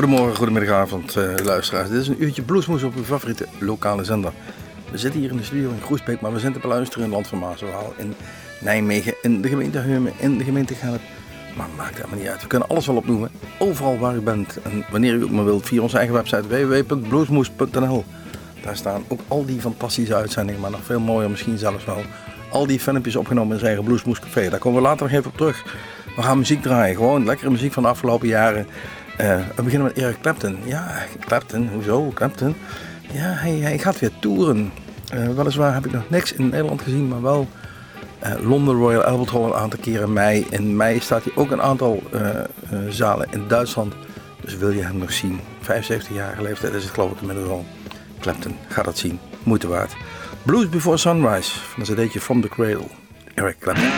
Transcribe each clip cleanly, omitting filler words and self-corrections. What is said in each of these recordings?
Goedemorgen, goedemiddagavond, luisteraars. Dit is een uurtje Bluesmoes op uw favoriete lokale zender. We zitten hier in de studio in Groesbeek, maar we zijn te beluisteren in het land van Maas en Waal, in Nijmegen, in de gemeente Heumen, in de gemeente Gennep. Maar maakt dat maar niet uit, we kunnen alles wel opnoemen, overal waar u bent. En wanneer u ook maar wilt, via onze eigen website www.bluesmoes.nl. Daar staan ook al die fantastische uitzendingen, maar nog veel mooier misschien zelfs wel. Al die filmpjes opgenomen in zijn eigen Bluesmoes Café, daar komen we later nog even op terug. We gaan muziek draaien, gewoon lekkere muziek van de afgelopen jaren. We beginnen met Eric Clapton. Ja, Clapton, hoezo Clapton? Ja, hij gaat weer toeren. Weliswaar heb ik nog niks in Nederland gezien, maar wel Londen, Royal Albert Hall een aantal keren in mei. In mei staat hij ook een aantal zalen in Duitsland. Dus wil je hem nog zien? 75-jarige leeftijd is het geloof ik inmiddels al. Clapton, ga dat zien. Moeite waard. Blues Before Sunrise, van een cd'tje From The Cradle. Eric Clapton.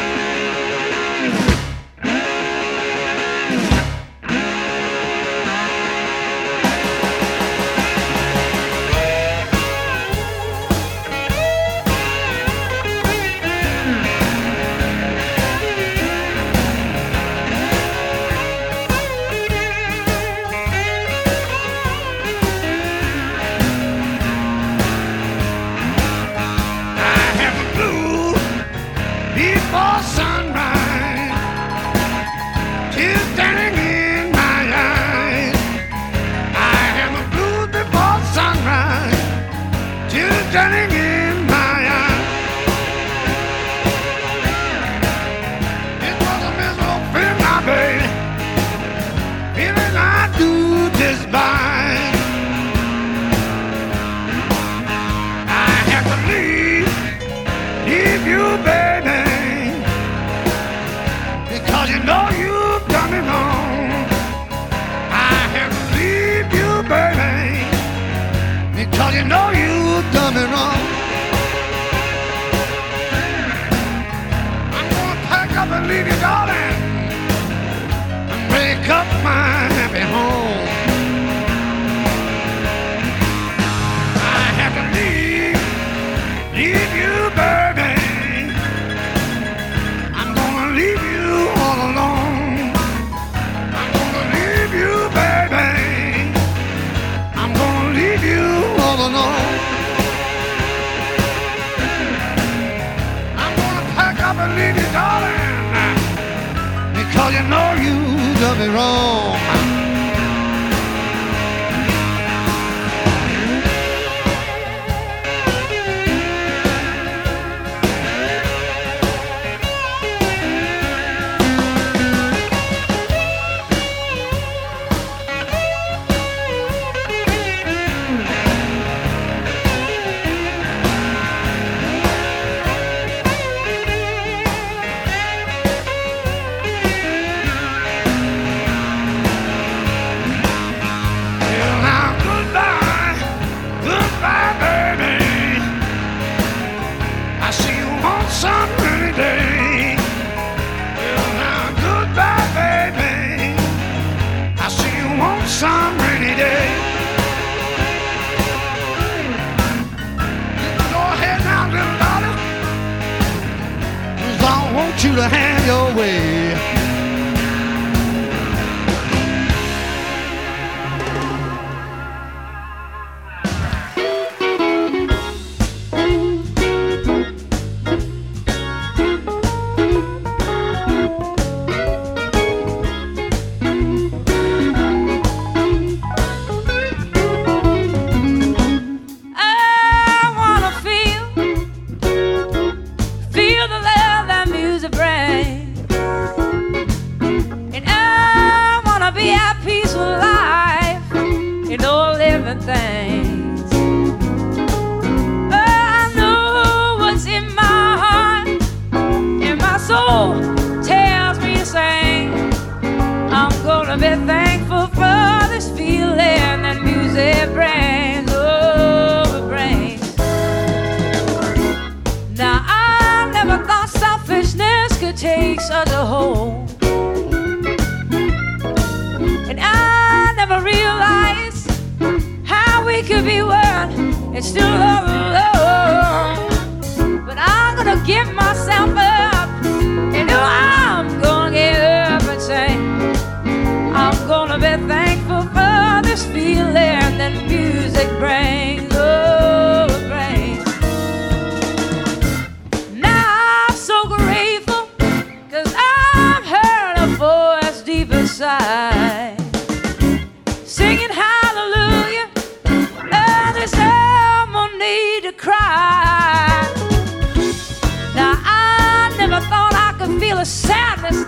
Thankful for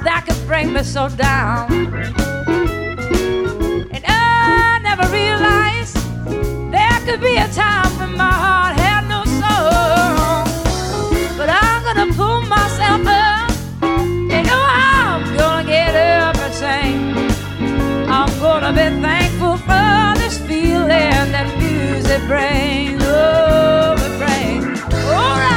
that could bring me so down. And I never realized there could be a time when my heart had no soul. But I'm gonna pull myself up. You know I'm gonna get up and sing. I'm gonna be thankful for this feeling that music brings. Oh, it brings. All right.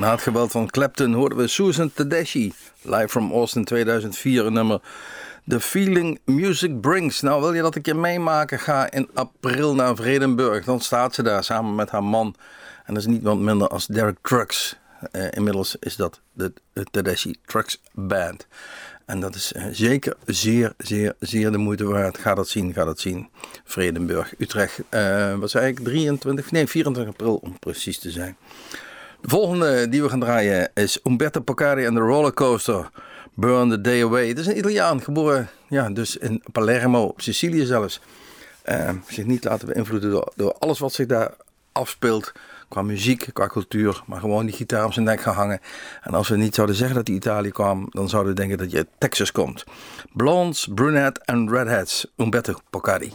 Na het geweld van Clapton hoorden we Susan Tedeschi, live from Austin 2004, een nummer The Feeling Music Brings. Nou, wil je dat een keer meemaken? Ga in april naar Vredenburg. Dan staat ze daar samen met haar man. En dat is niemand minder als Derek Trucks. Inmiddels is dat de Tedeschi Trucks Band. En dat is zeker zeer, zeer, zeer de moeite waard. Ga dat zien, ga dat zien. Vredenburg, Utrecht. Wat zei ik? 24 april om precies te zijn. De volgende die we gaan draaien is Umberto Porcaro en de Rollercoaster, Burn the Day Away. Het is een Italiaan, geboren dus in Palermo, op Sicilië zelfs. Zich niet laten beïnvloeden door alles wat zich daar afspeelt. Qua muziek, qua cultuur, maar gewoon die gitaar om zijn nek gehangen. En als we niet zouden zeggen dat hij Italië kwam, dan zouden we denken dat je uit Texas komt. Blondes, brunettes en redheads, Umberto Porcaro.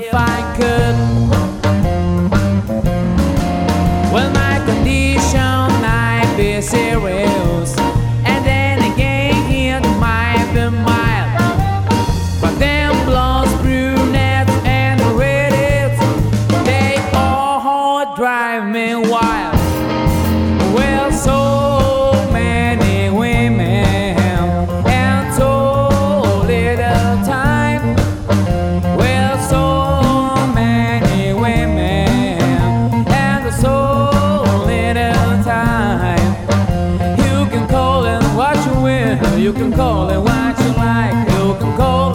if I could. Well, my condition might be serious, and then again it might be mild. But them blondes, brunettes, and redheads, they all drive me wild. Well, so many women and so little time. Well, so many women and so little time. You can call them what you will, you can call them what you like, you can call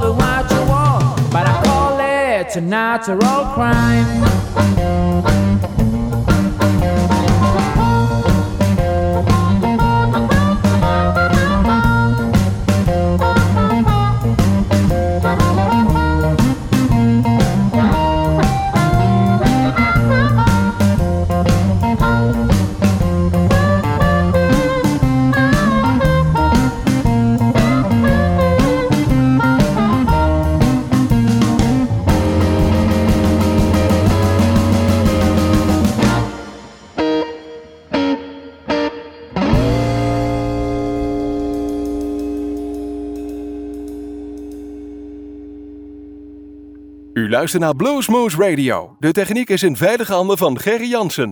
them what you want, but I call it a natural crime. Natural crime. Luister naar Bluesmoose Radio. De techniek is in veilige handen van Gerry Jansen.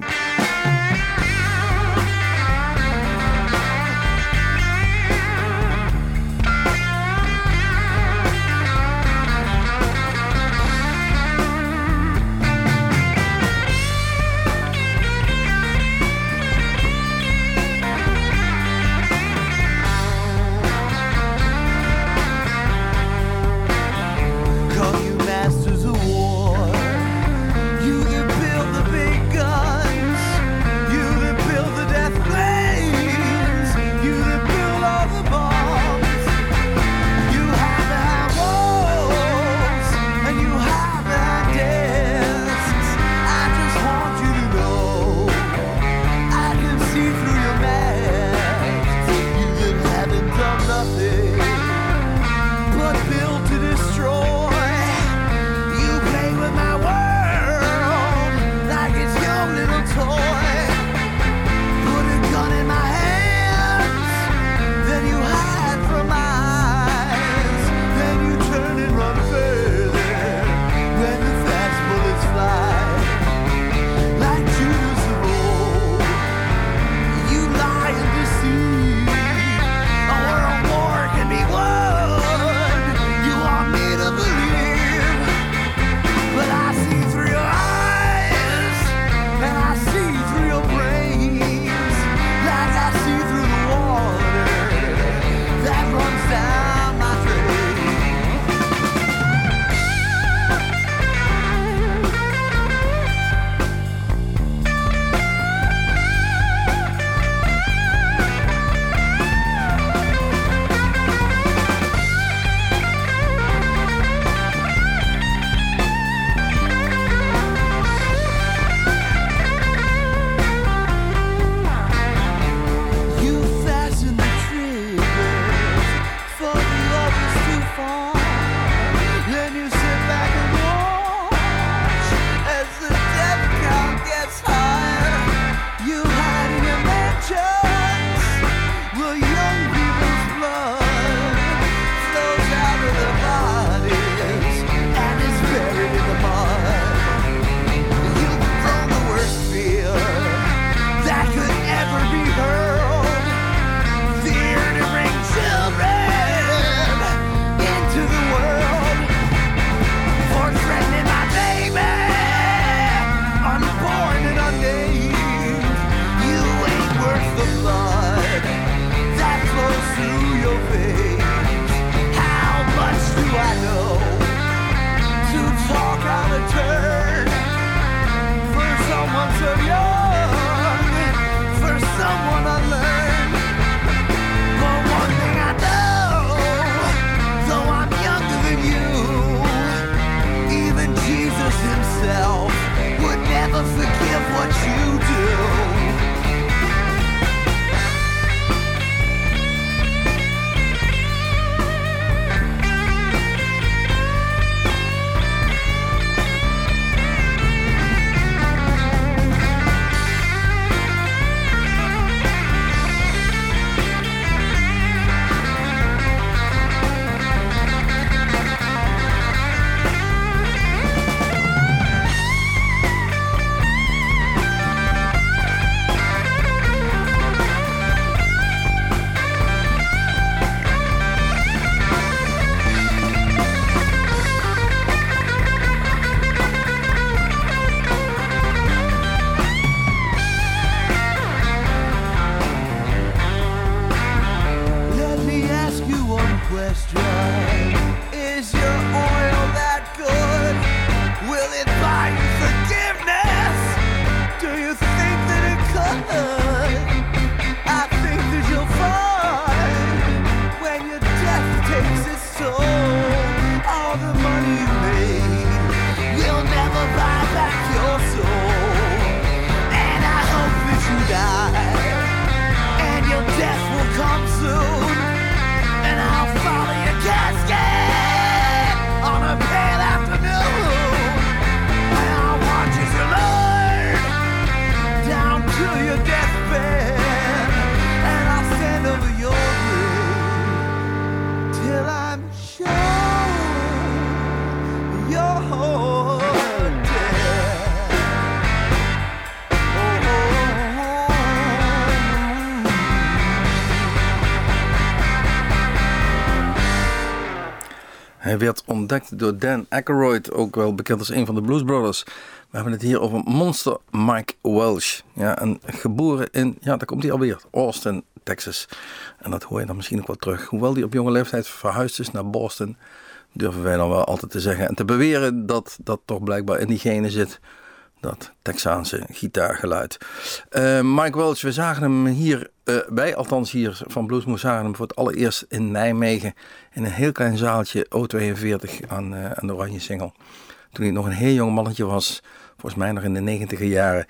to your deathbed, and I'll stand over your grave till I'm sure you're Hij werd ontdekt door Dan Aykroyd, ook wel bekend als een van de Blues Brothers. We hebben het hier over Monster Mike Welch. Ja, en geboren in, ja, daar komt hij alweer, Austin, Texas. En dat hoor je dan misschien ook wel terug. Hoewel hij op jonge leeftijd verhuisd is naar Boston, durven wij dan wel altijd te zeggen en te beweren dat dat toch blijkbaar in die genen zit, dat Texaanse gitaargeluid. Mike Welch, we zagen hem hier, wij althans hier van Bluesmoes zagen hem voor het allereerst in Nijmegen in een heel klein zaaltje O42 aan de Oranjesingel. Toen hij nog een heel jong mannetje was, volgens mij nog in de 90e jaren.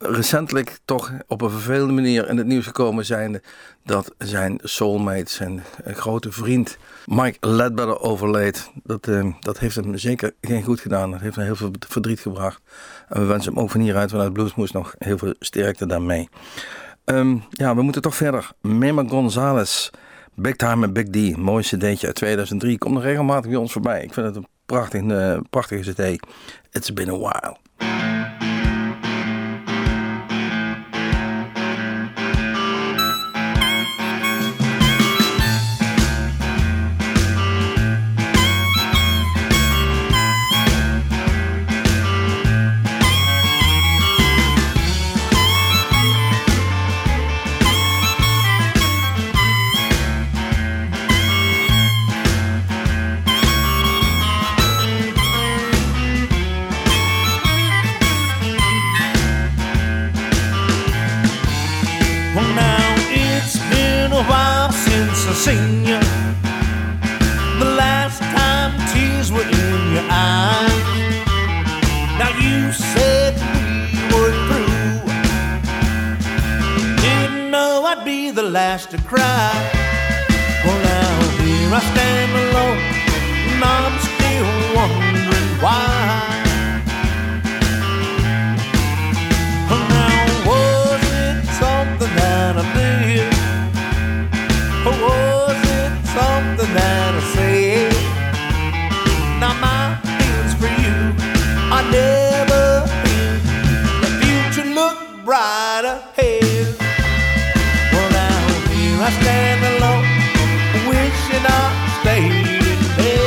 Recentelijk toch op een vervelende manier in het nieuws gekomen zijnde dat zijn soulmate, zijn grote vriend Mike Ledbetter overleed. Dat heeft hem zeker geen goed gedaan. Dat heeft hem heel veel verdriet gebracht. En we wensen hem ook van hieruit vanuit Bluesmoes nog heel veel sterkte daarmee. Ja, we moeten toch verder. Mema Gonzalez, Big Time en Big D. Mooi cd'tje uit 2003. Komt nog regelmatig bij ons voorbij. Ik vind het een prachtige cd. It's been a while. Senior, the last time tears were in your eyes. Now you said we were through. Didn't know I'd be the last to cry. Well now here I stand alone, and I'm still wondering why. Well now was it something that I did? Was it something that I said? Now my feelings for you I never knew. The future looked bright ahead. Well now here I stand alone, wishing I stayed in bed.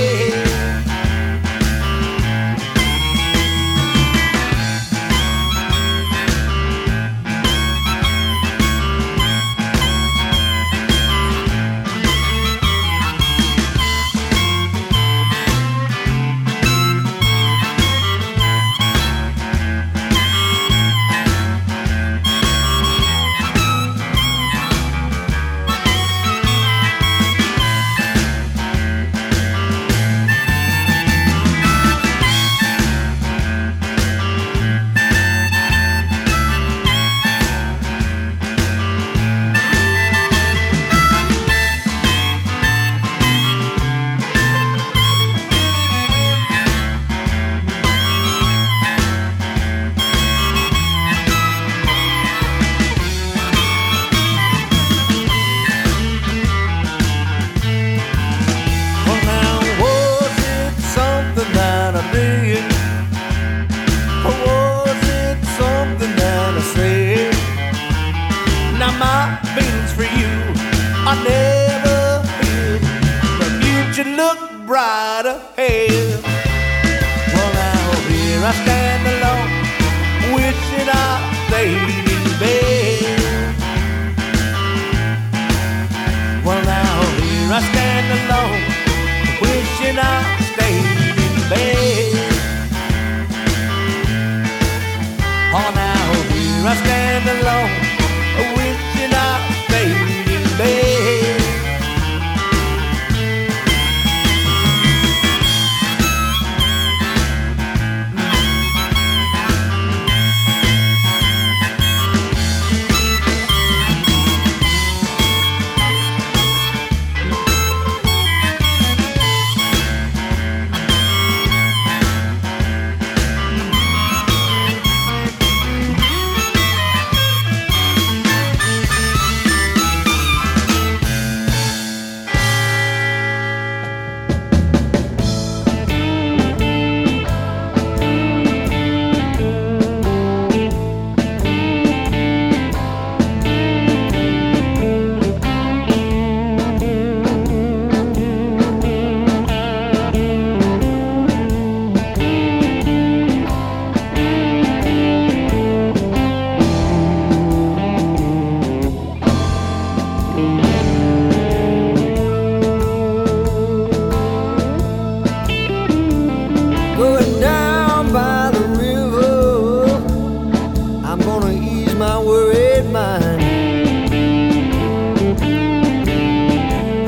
made mine.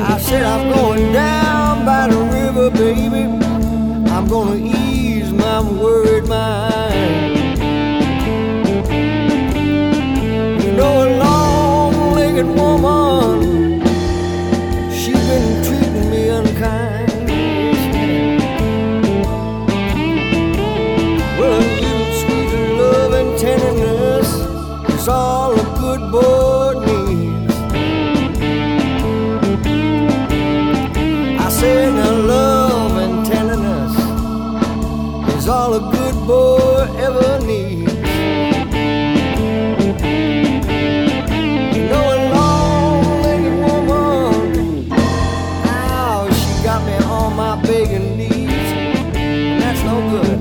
I said I'm going down by the river, baby. I'm gonna ease my worried mind. You know, a long-legged woman, she's been treating me unkind. It's all a good boy needs. I say now love and tenderness is all a good boy ever needs. You know, a long-legged woman, oh, she got me on my begging knees, and that's no good.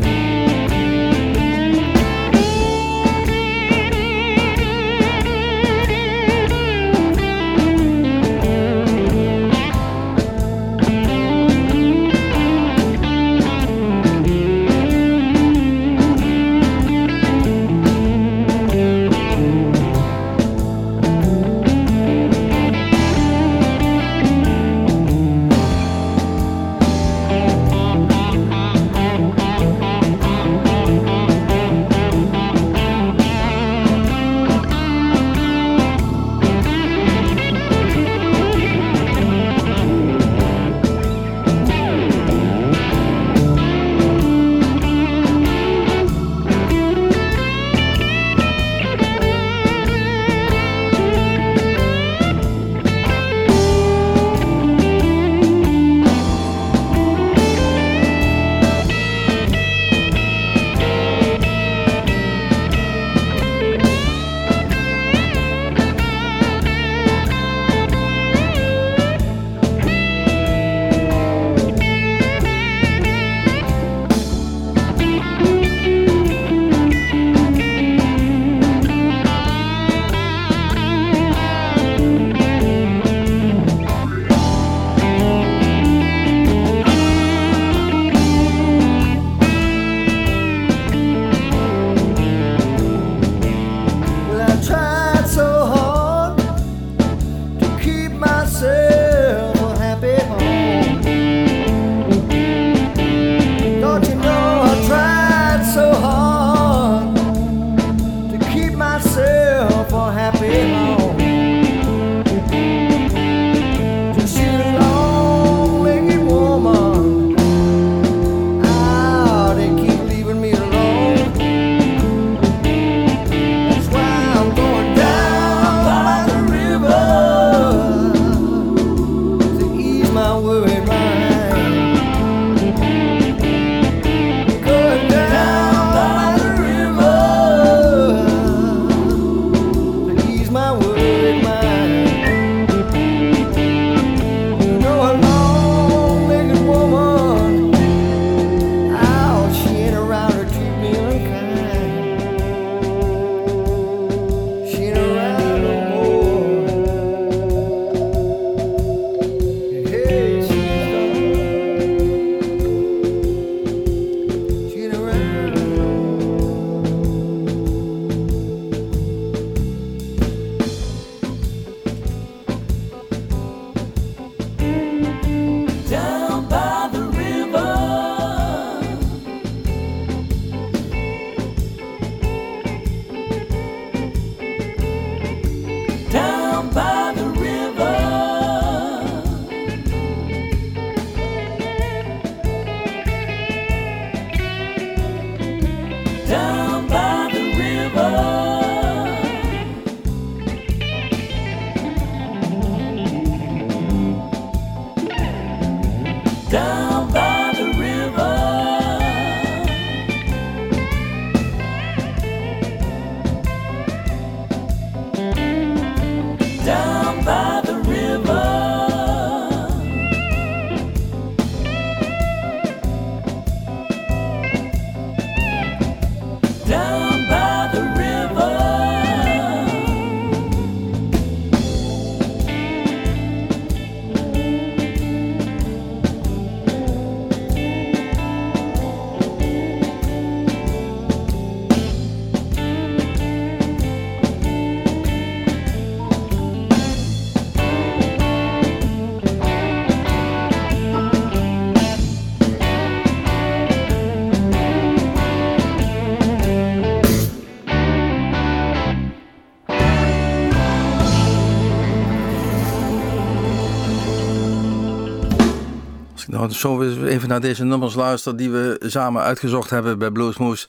want zo even naar deze nummers luisteren die we samen uitgezocht hebben bij Bluesmoose,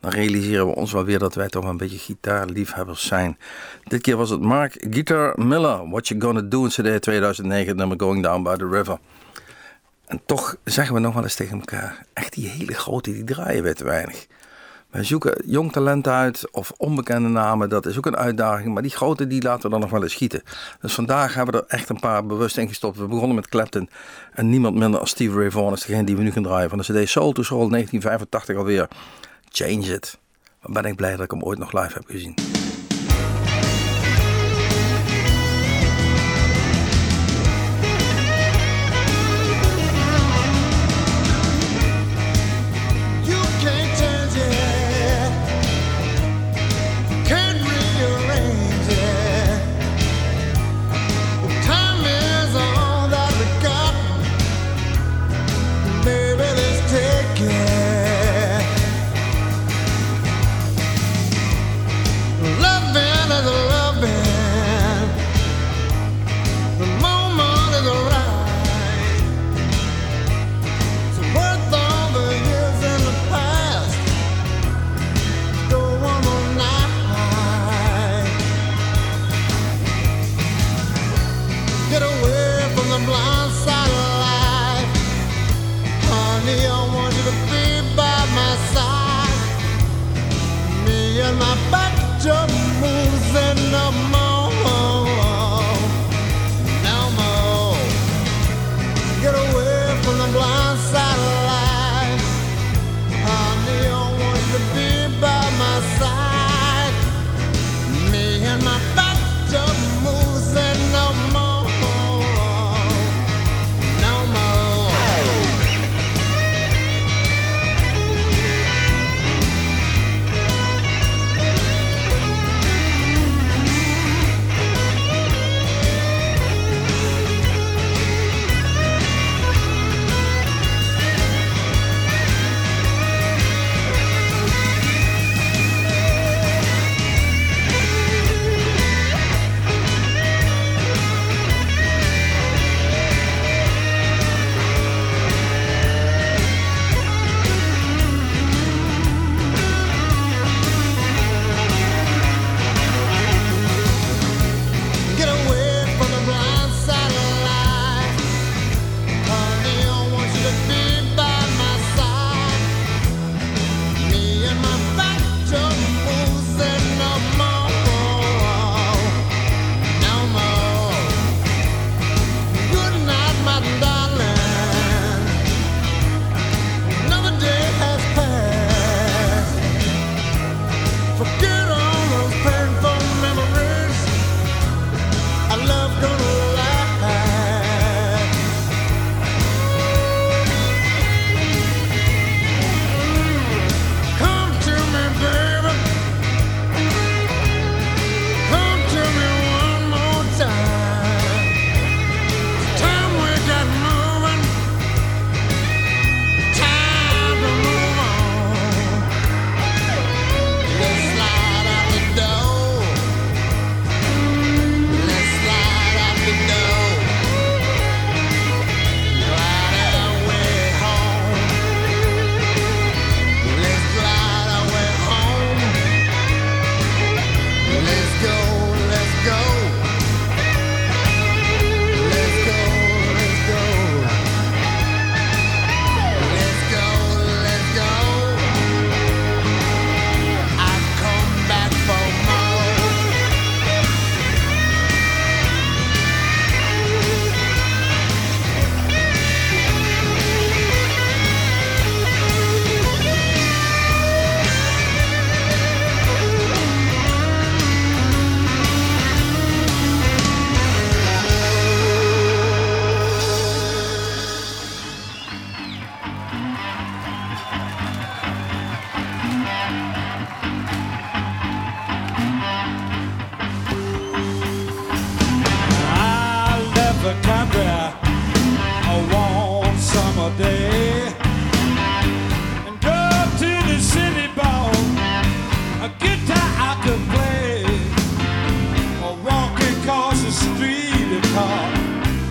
dan realiseren we ons wel weer dat wij toch een beetje gitaarliefhebbers zijn. Dit keer was het Mark Guitar Miller, What You Gonna Do in CD 2009, nummer Going Down by the River. En toch zeggen we nog wel eens tegen elkaar, echt die hele grote die draaien weer te weinig. Wij zoeken jong talent uit of onbekende namen, dat is ook een uitdaging. Maar die grote die laten we dan nog wel eens schieten. Dus vandaag hebben we er echt een paar bewust in gestopt. We begonnen met Clapton en niemand minder als Steve Ray Vaughan is degene die we nu gaan draaien. Van de CD Soul to Soul 1985 alweer. Change It. Maar ben ik blij dat ik hem ooit nog live heb gezien.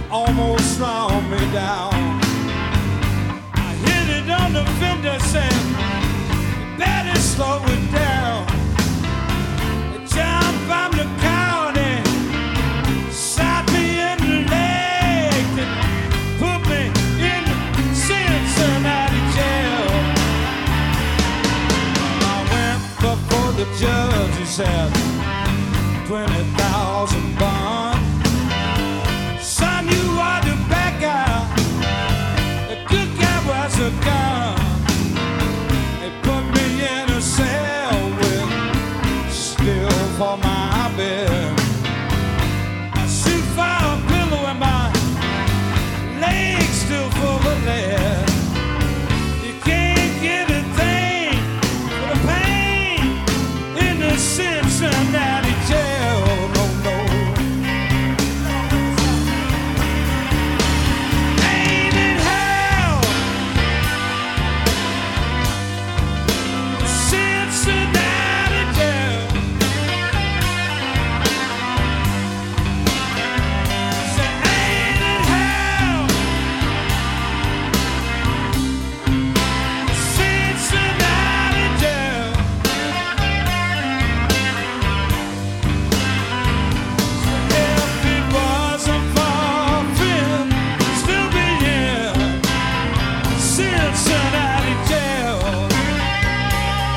Almost round me down. 100,000 bonds. Son, you are the bad guy. The good guy was a gun. They put me in a cell with steel for my bed. I shoot for a pillow and my legs still full of lead. You can't get a thing for the pain in the Cincinnati jail. No, no. Ain't in hell. Cincinnati jail. Say ain't in hell. Cincinnati jail. If it wasn't for fear, still be in Cincinnati jail. Now, if you're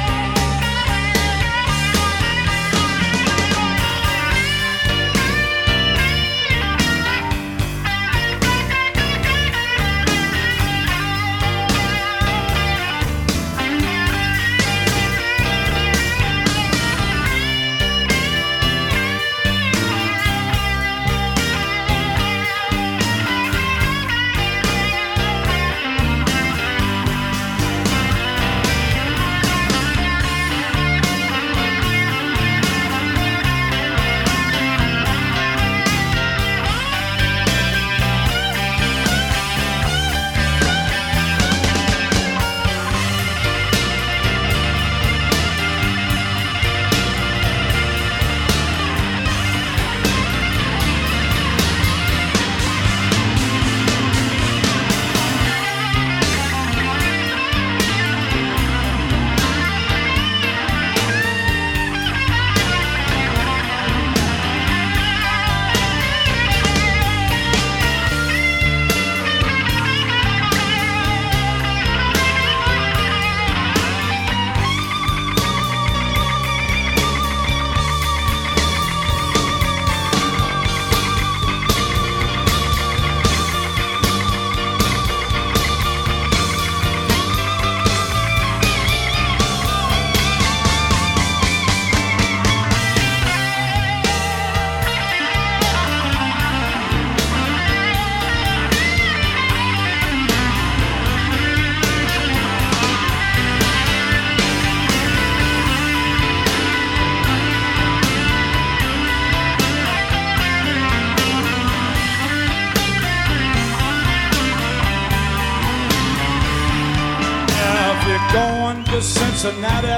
going to Cincinnati,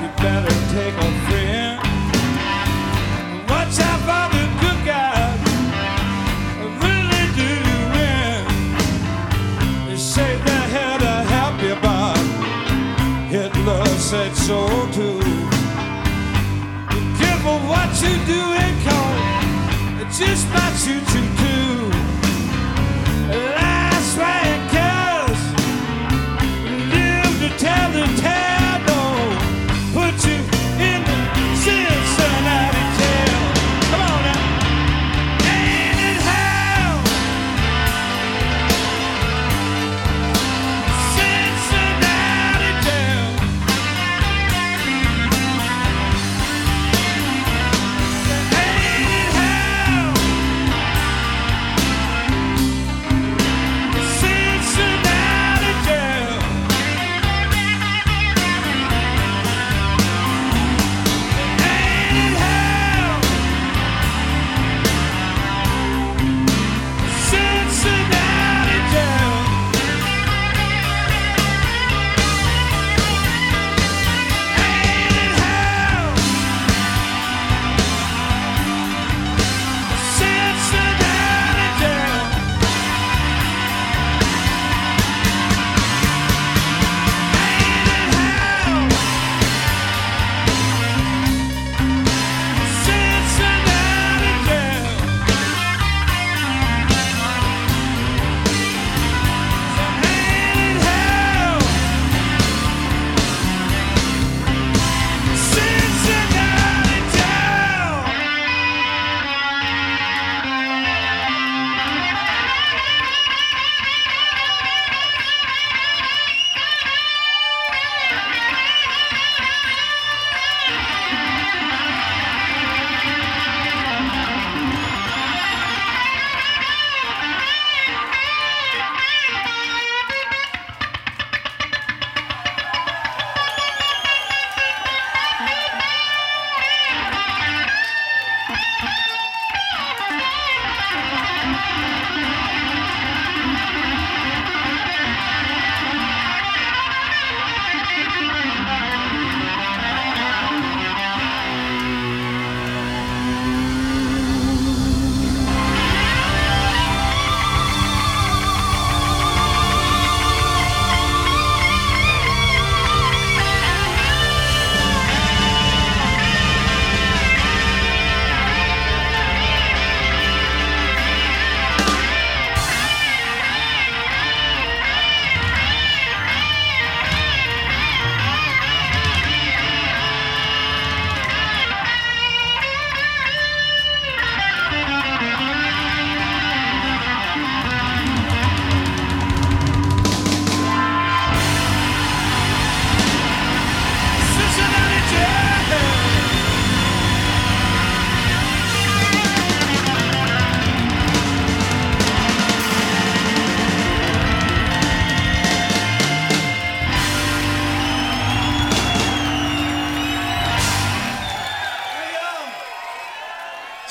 you better take a friend. Watch out for the good guys, they really do you in. They say they had a happy bar, Hitler said so too. Be careful what you do and call it, just might shoot you too. Last right cast, live to tell the tale, don't put you in the Cincinnati jail. Come on now. Ain't it hell? Cincinnati jail. Ain't it hell?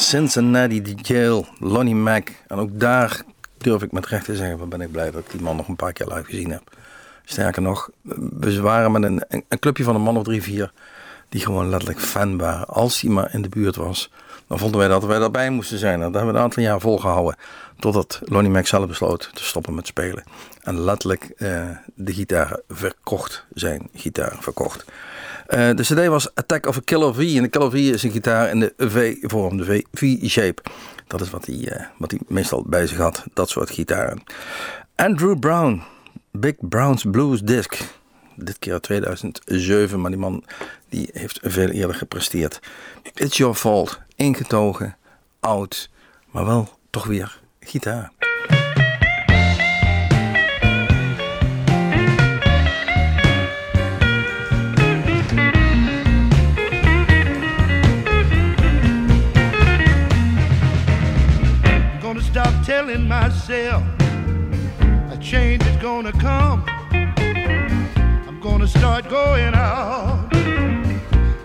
Cincinnati, de jail, Lonnie Mack. En ook daar durf ik met recht te zeggen, ben ik blij dat ik die man nog een paar keer live gezien heb. Sterker nog, we waren met een clubje van een man of 3, 4... die gewoon letterlijk fan waren. Als hij maar in de buurt was, dan vonden wij daarbij moesten zijn. Dat hebben we een aantal jaar volgehouden. Totdat Lonnie Mack zelf besloot te stoppen met spelen. En letterlijk de gitaar verkocht. Zijn gitaar verkocht. De cd was Attack of a Killer V. En de Killer V is een gitaar in de V-vorm, de V-shape. Dat is wat hij meestal bij zich had. Dat soort gitaren. Andrew Brown. Big Brown's Blues Disc. Dit keer 2007, maar die man die heeft veel eerder gepresteerd. It's Your Fault. Ingetogen, oud, maar wel toch weer gitaar. I'm gonna stop telling myself a change is gonna come. I'm gonna start going out,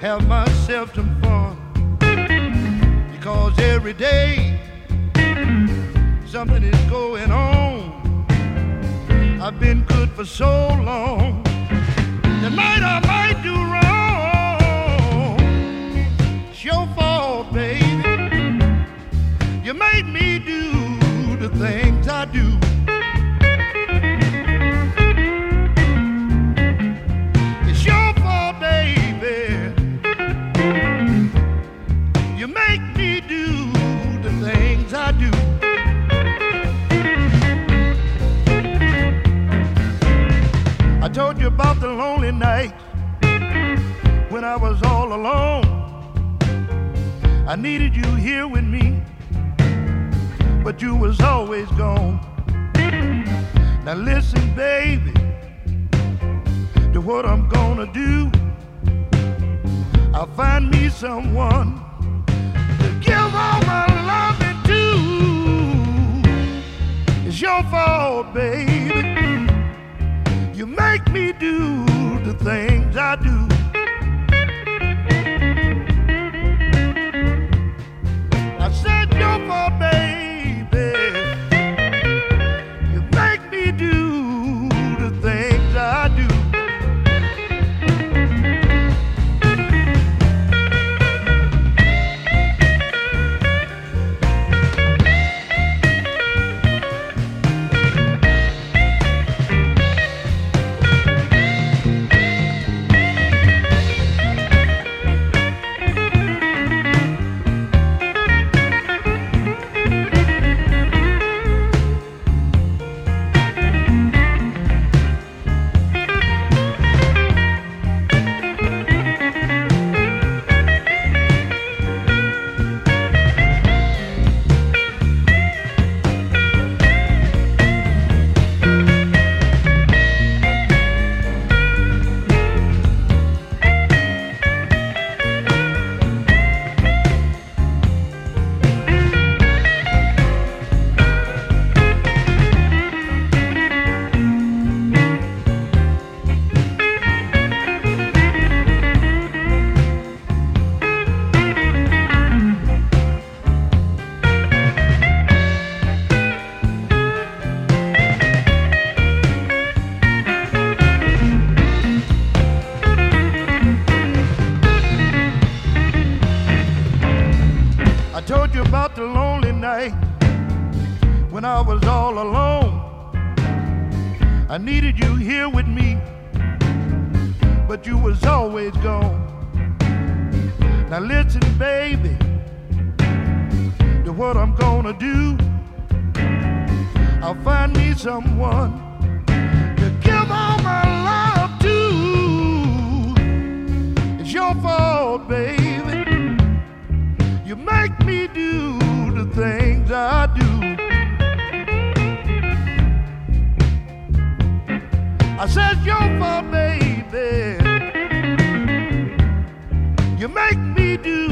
have myself some fun. Cause every day something is going on. I've been good for so long. Tonight I might do wrong. It's your fault, baby. You made me do the things I do. It's your fault, baby. You make me do the things I do. I told you about the lonely night when I was all alone. I needed you here with me, but you was always gone. Now listen, baby, to what I'm gonna do. I'll find me someone, give all my love and do. It's your fault, baby. You make me do the things I do. I said your fault, baby. You make me do the things I do. I needed you here with me, but you was always gone. Now listen, baby, to what I'm gonna do. I'll find me someone to give all my love to. It's your fault, baby. You make me do the things I do. I said your fault, baby. You make me do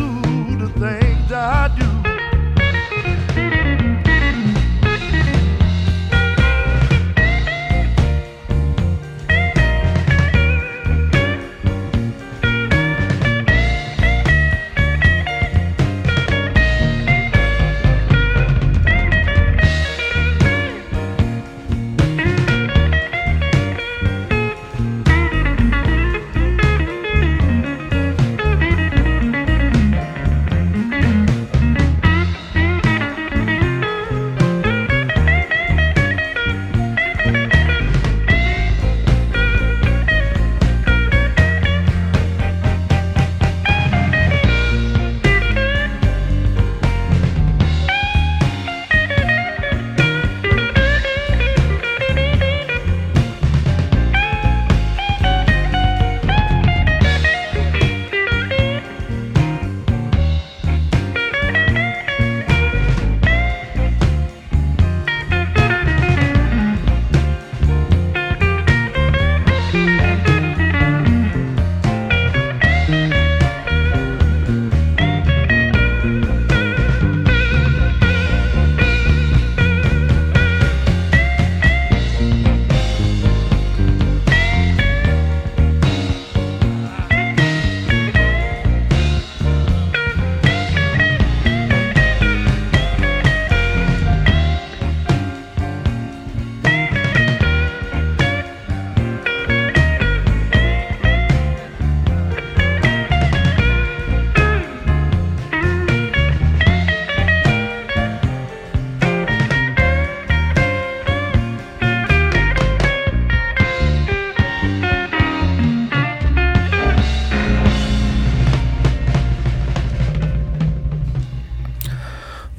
the things I do.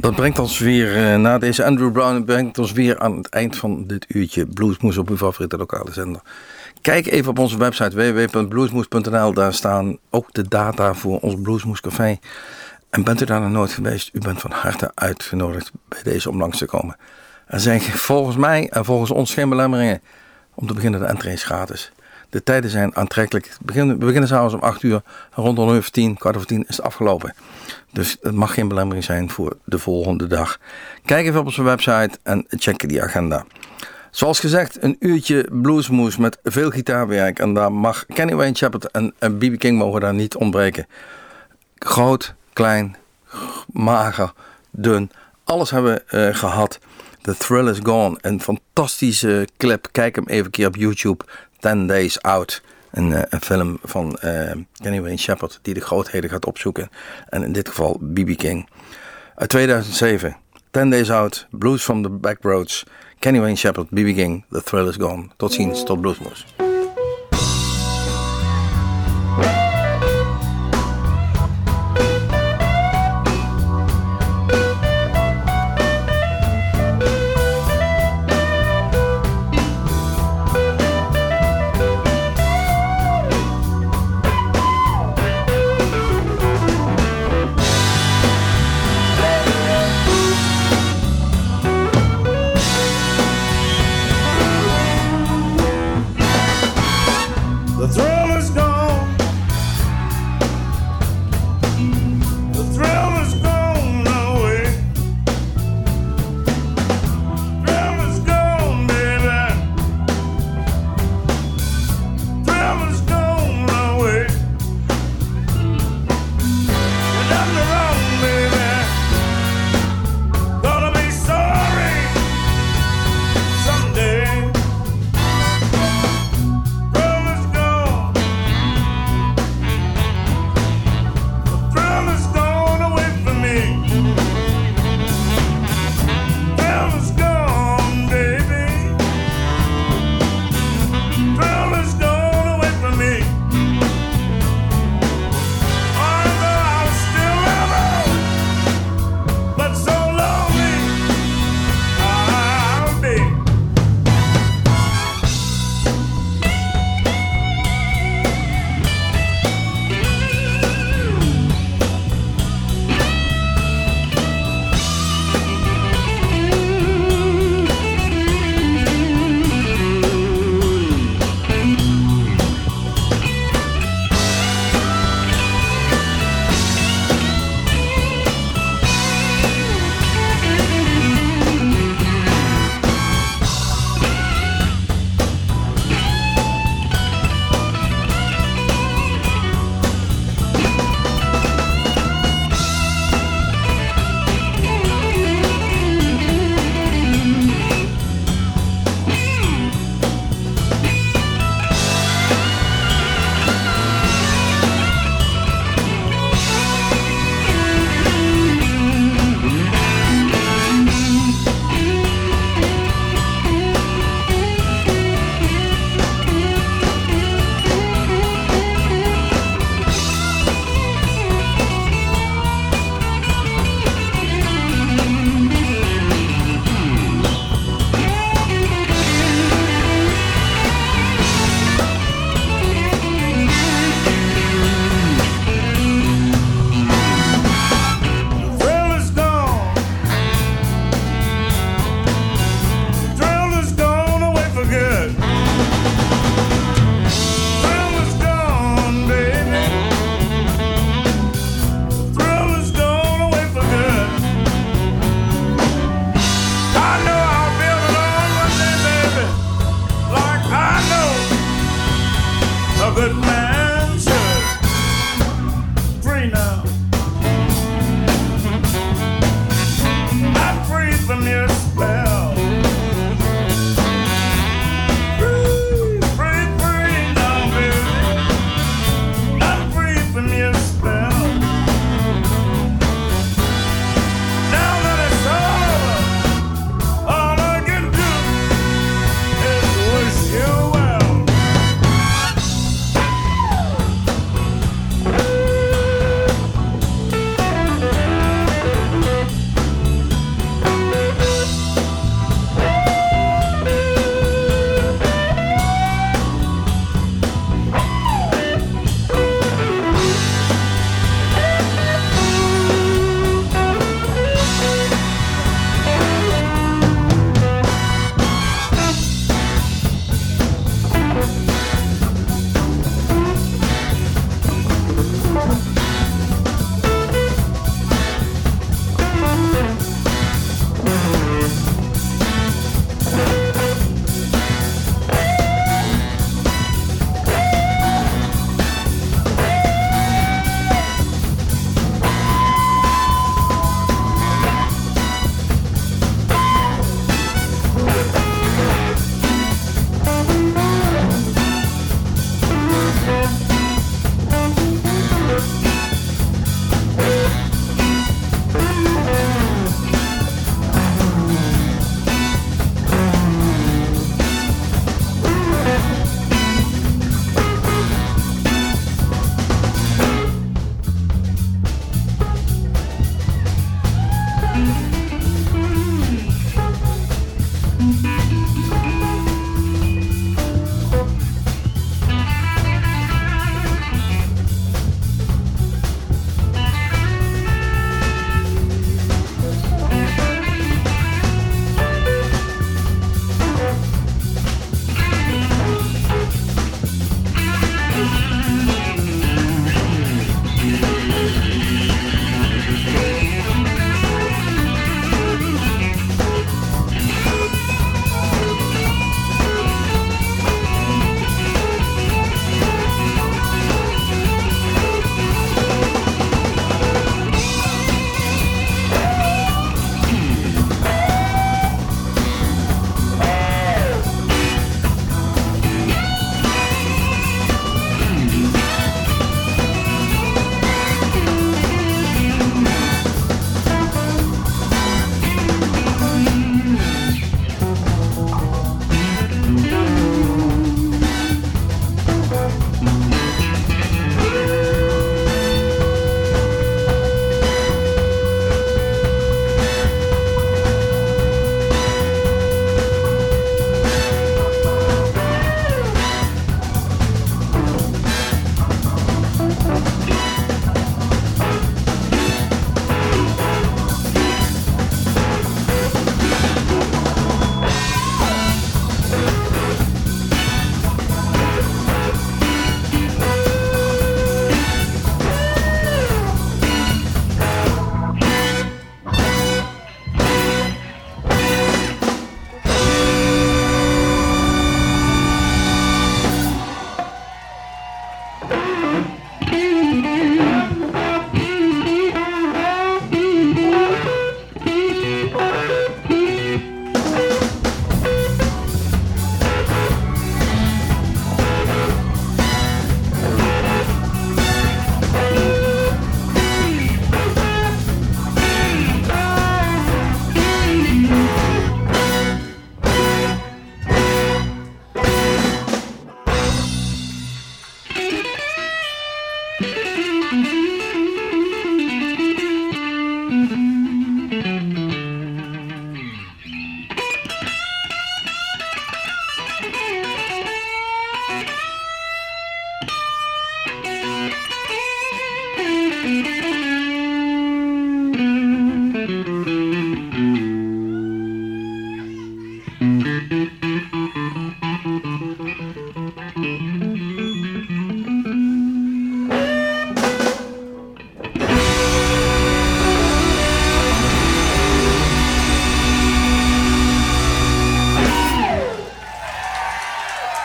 Dat brengt ons weer, na deze Andrew Brown, brengt ons weer aan het eind van dit uurtje Bluesmoes op uw favoriete lokale zender. Kijk even op onze website www.bluesmoes.nl. Daar staan ook de data voor ons Bluesmoes Café. En bent u daar nog nooit geweest, u bent van harte uitgenodigd bij deze om langs te komen. Er zijn volgens mij en volgens ons geen belemmeringen. Om te beginnen, de entree is gratis. De tijden zijn aantrekkelijk. We beginnen s'avonds om 8 uur. Rond 9:10, 10:15 is het afgelopen. Dus het mag geen belemmering zijn voor de volgende dag. Kijk even op onze website en check die agenda. Zoals gezegd, een uurtje Bluesmoes met veel gitaarwerk. En daar mag Kenny Wayne Shepherd en B.B. King mogen daar niet ontbreken. Groot, klein, mager, dun. Alles hebben we gehad. The Thrill Is Gone. Een fantastische clip. Kijk hem even een keer op YouTube. 10 Days Out, een film van Kenny Wayne Shepherd die de grootheden gaat opzoeken. En in dit geval B.B. King. Uit 2007, 10 Days Out, Blues from the Backroads, Kenny Wayne Shepherd, B.B. King, The Thrill Is Gone. Tot ziens, tot Bluesmoes.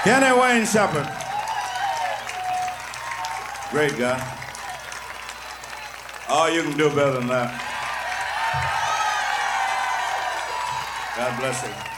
Kenny Wayne Shepherd. Great guy. Oh, you can do better than that. God bless him.